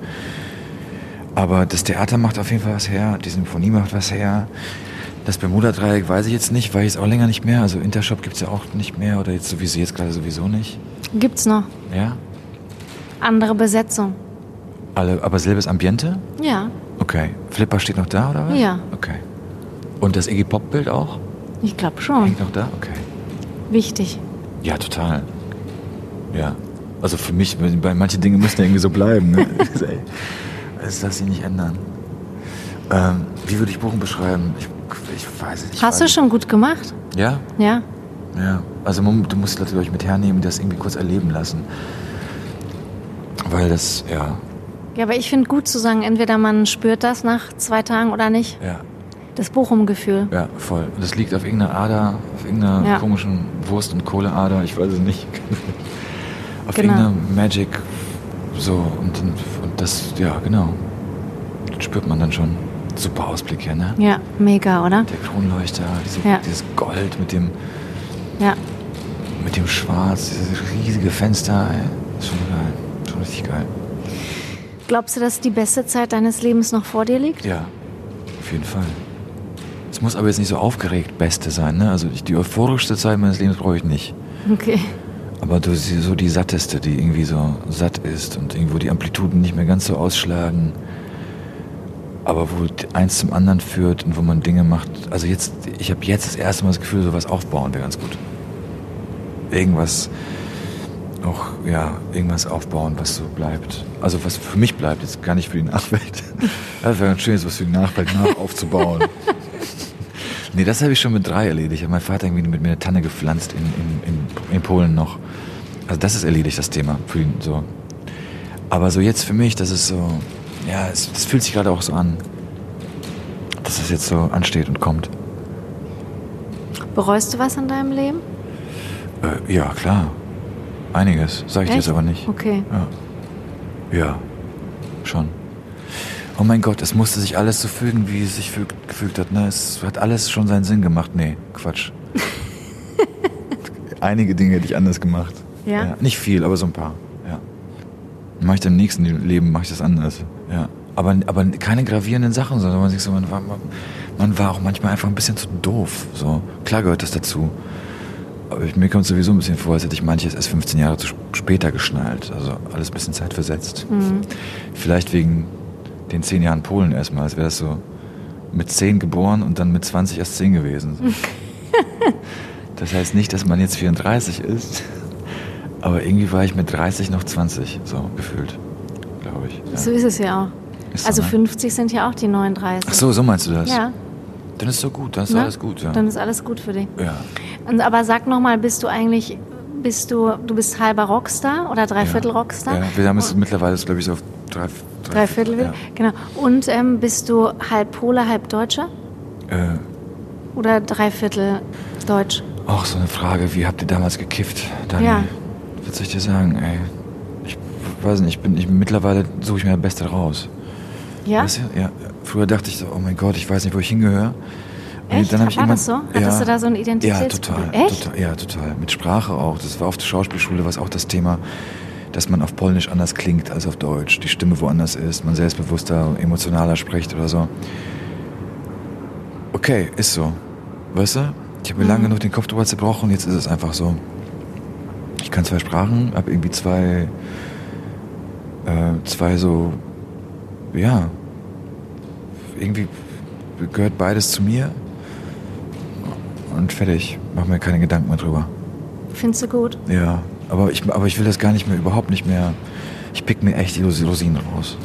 Aber das Theater macht auf jeden Fall was her, die Symphonie macht was her. Das Bermuda-Dreieck weiß ich jetzt nicht, weil ich es auch länger nicht mehr. Also Intershop gibt es ja auch nicht mehr oder jetzt sowieso, jetzt gerade sowieso nicht. Gibt's noch. Ja? Andere Besetzung. Alle, aber selbes Ambiente? Ja. Okay. Flipper steht noch da, oder was? Ja. Okay. Und das Iggy Pop-Bild auch? Ich glaube schon. Hängt noch da? Okay. Wichtig. Ja, total. Ja. Also für mich, bei manche Dinge müssen ja irgendwie so bleiben. Ne? Das darf sich nicht ändern. Ähm, wie würde ich Bochum beschreiben? Ich, ich weiß es nicht. Hast du schon gut gemacht? Ja? Ja. Ja. Also man, du musst die Leute, glaube ich, mit hernehmen, das irgendwie kurz erleben lassen. Weil das, ja. Ja, aber ich finde gut zu sagen, entweder man spürt das nach zwei Tagen oder nicht. Ja. Das Bochum-Gefühl. Ja, voll. Und das liegt auf irgendeiner Ader, auf irgendeiner ja. komischen Wurst- und Kohleader, ich weiß es nicht. auf genau. irgendeiner Magic, so. Und, und das, ja, genau. Das spürt man dann schon. Super Ausblick hier, ne? Ja, mega, oder? Der Kronleuchter, diese, ja. dieses Gold mit dem, ja. mit dem Schwarz, dieses riesige Fenster, ey. Das ist schon geil. Schon richtig geil. Glaubst du, dass die beste Zeit deines Lebens noch vor dir liegt? Ja, auf jeden Fall. Es muss aber jetzt nicht so aufgeregt beste sein, ne? Also die euphorischste Zeit meines Lebens brauche ich nicht. Okay. Aber so die satteste, die irgendwie so satt ist und irgendwo die Amplituden nicht mehr ganz so ausschlagen, aber wo eins zum anderen führt und wo man Dinge macht. Also jetzt, ich habe jetzt das erste Mal das Gefühl, sowas aufbauen wäre ganz gut. Irgendwas auch, ja, irgendwas aufbauen, was so bleibt. Also was für mich bleibt, jetzt gar nicht für die Nachwelt. Das wäre ganz schön, was für die Nachwelt nach aufzubauen. Nee, das habe ich schon mit drei erledigt. Mein Vater irgendwie mit mir eine Tanne gepflanzt in, in, in, in Polen noch. Also das ist erledigt, das Thema. Für ihn, so. Aber so jetzt für mich, das ist so, ja, es, das fühlt sich gerade auch so an, dass das jetzt so ansteht und kommt. Bereust du was in deinem Leben? Äh, ja, klar. Einiges. Sag ich dir jetzt aber nicht. Okay. Ja. Ja, schon. Oh mein Gott, es musste sich alles so fügen, wie es sich gefügt hat. Ne? Es hat alles schon seinen Sinn gemacht. Nee, Quatsch. Einige Dinge hätte ich anders gemacht. Ja? Ja, nicht viel, aber so ein paar. Ja. Mache ich dann im nächsten Leben, mache ich das anders. Ja. Aber, aber keine gravierenden Sachen, sondern man, so, man, war, man, man war auch manchmal einfach ein bisschen zu doof. So. Klar gehört das dazu. Aber ich, mir kommt es sowieso ein bisschen vor, als hätte ich manches erst fünfzehn Jahre zu später geschnallt. Also alles ein bisschen zeitversetzt. Mhm. Vielleicht wegen den zehn Jahren Polen erstmal, als wäre das so mit zehn geboren und dann mit zwanzig erst zehn gewesen. Das heißt nicht, dass man jetzt vierunddreißig ist, aber irgendwie war ich mit dreißig noch zwanzig, so gefühlt, glaube ich. Ja. So ist es ja auch. Ist also so, ne? fünfzig sind ja auch die neununddreißig. Ach so, so meinst du das? Ja. Dann ist so gut, dann ist ne? alles gut, ja. Dann ist alles gut für dich. Ja. Und, aber sag nochmal, bist du eigentlich, bist du, du bist halber Rockstar oder Dreiviertel ja. Rockstar? Ja, wir haben es und mittlerweile, glaube ich, so auf drei Drei Viertel, ja. Genau. Und ähm, bist du halb Pole, halb Deutscher? Äh. Oder Dreiviertel Deutsch? Auch so eine Frage, wie habt ihr damals gekifft? Dann ja. Was soll ich dir sagen, ey? Ich weiß nicht, ich bin, ich, mittlerweile suche ich mir das Beste raus. Ja? Weißt du? Ja. Früher dachte ich so, oh mein Gott, ich weiß nicht, wo ich hingehöre. Und echt? Dann hab ich war immer, das so? Hattest ja, du da so eine Identität? Ja, total. Echt? Total, ja, total. Mit Sprache auch. Das war auf der Schauspielschule, was auch das Thema, dass man auf Polnisch anders klingt als auf Deutsch, die Stimme woanders ist, man selbstbewusster, emotionaler spricht oder so. Okay, ist so. Weißt du? Ich habe mir mhm. lange genug den Kopf drüber zerbrochen, jetzt ist es einfach so. Ich kann zwei Sprachen, habe irgendwie zwei, äh, zwei so, ja, irgendwie gehört beides zu mir und fertig. Mach mir keine Gedanken mehr drüber. Findest du gut? Ja. Aber ich, aber ich will das gar nicht mehr, überhaupt nicht mehr. Ich pick mir echt die Rosinen raus.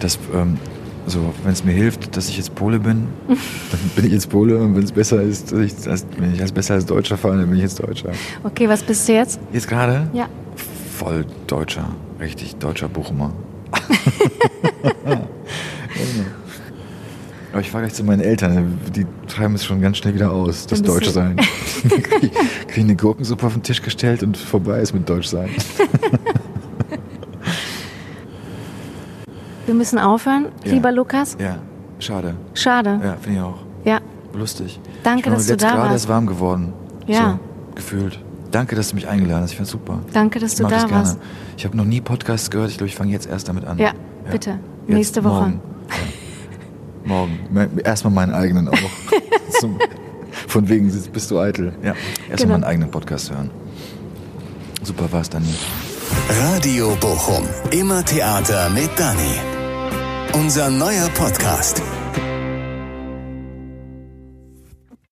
Das, ähm, so, wenn es mir hilft, dass ich jetzt Pole bin, dann bin ich jetzt Pole. Und wenn es besser ist, dass ich, dass, wenn ich als besser als Deutscher fahre, dann bin ich jetzt Deutscher. Okay, was bist du jetzt? Jetzt gerade? Ja. Voll Deutscher. Richtig deutscher Bochumer. Aber ich fahre gleich zu meinen Eltern, die treiben es schon ganz schnell wieder aus, das Deutschsein. Kriege krieg eine Gurkensuppe auf den Tisch gestellt und vorbei ist mit Deutschsein. Wir müssen aufhören, ja. lieber Lukas. Ja, schade. Schade. Ja, finde ich auch. Ja. Lustig. Danke, dass du da warst. Ich bin gerade erst warm geworden. Ja. So, gefühlt. Danke, dass du mich eingeladen hast. Ich fand's super. Danke, dass du da warst. Ich habe noch nie Podcasts gehört. Ich glaube, ich fange jetzt erst damit an. Ja, ja. bitte. Jetzt, nächste Woche. Morgen. Ja. morgen. Erstmal meinen eigenen auch. Zum, von wegen bist du eitel. Ja. Erstmal genau. meinen eigenen Podcast hören. Super war's, Dani. Radio Bochum. Immer Theater mit Dani. Unser neuer Podcast.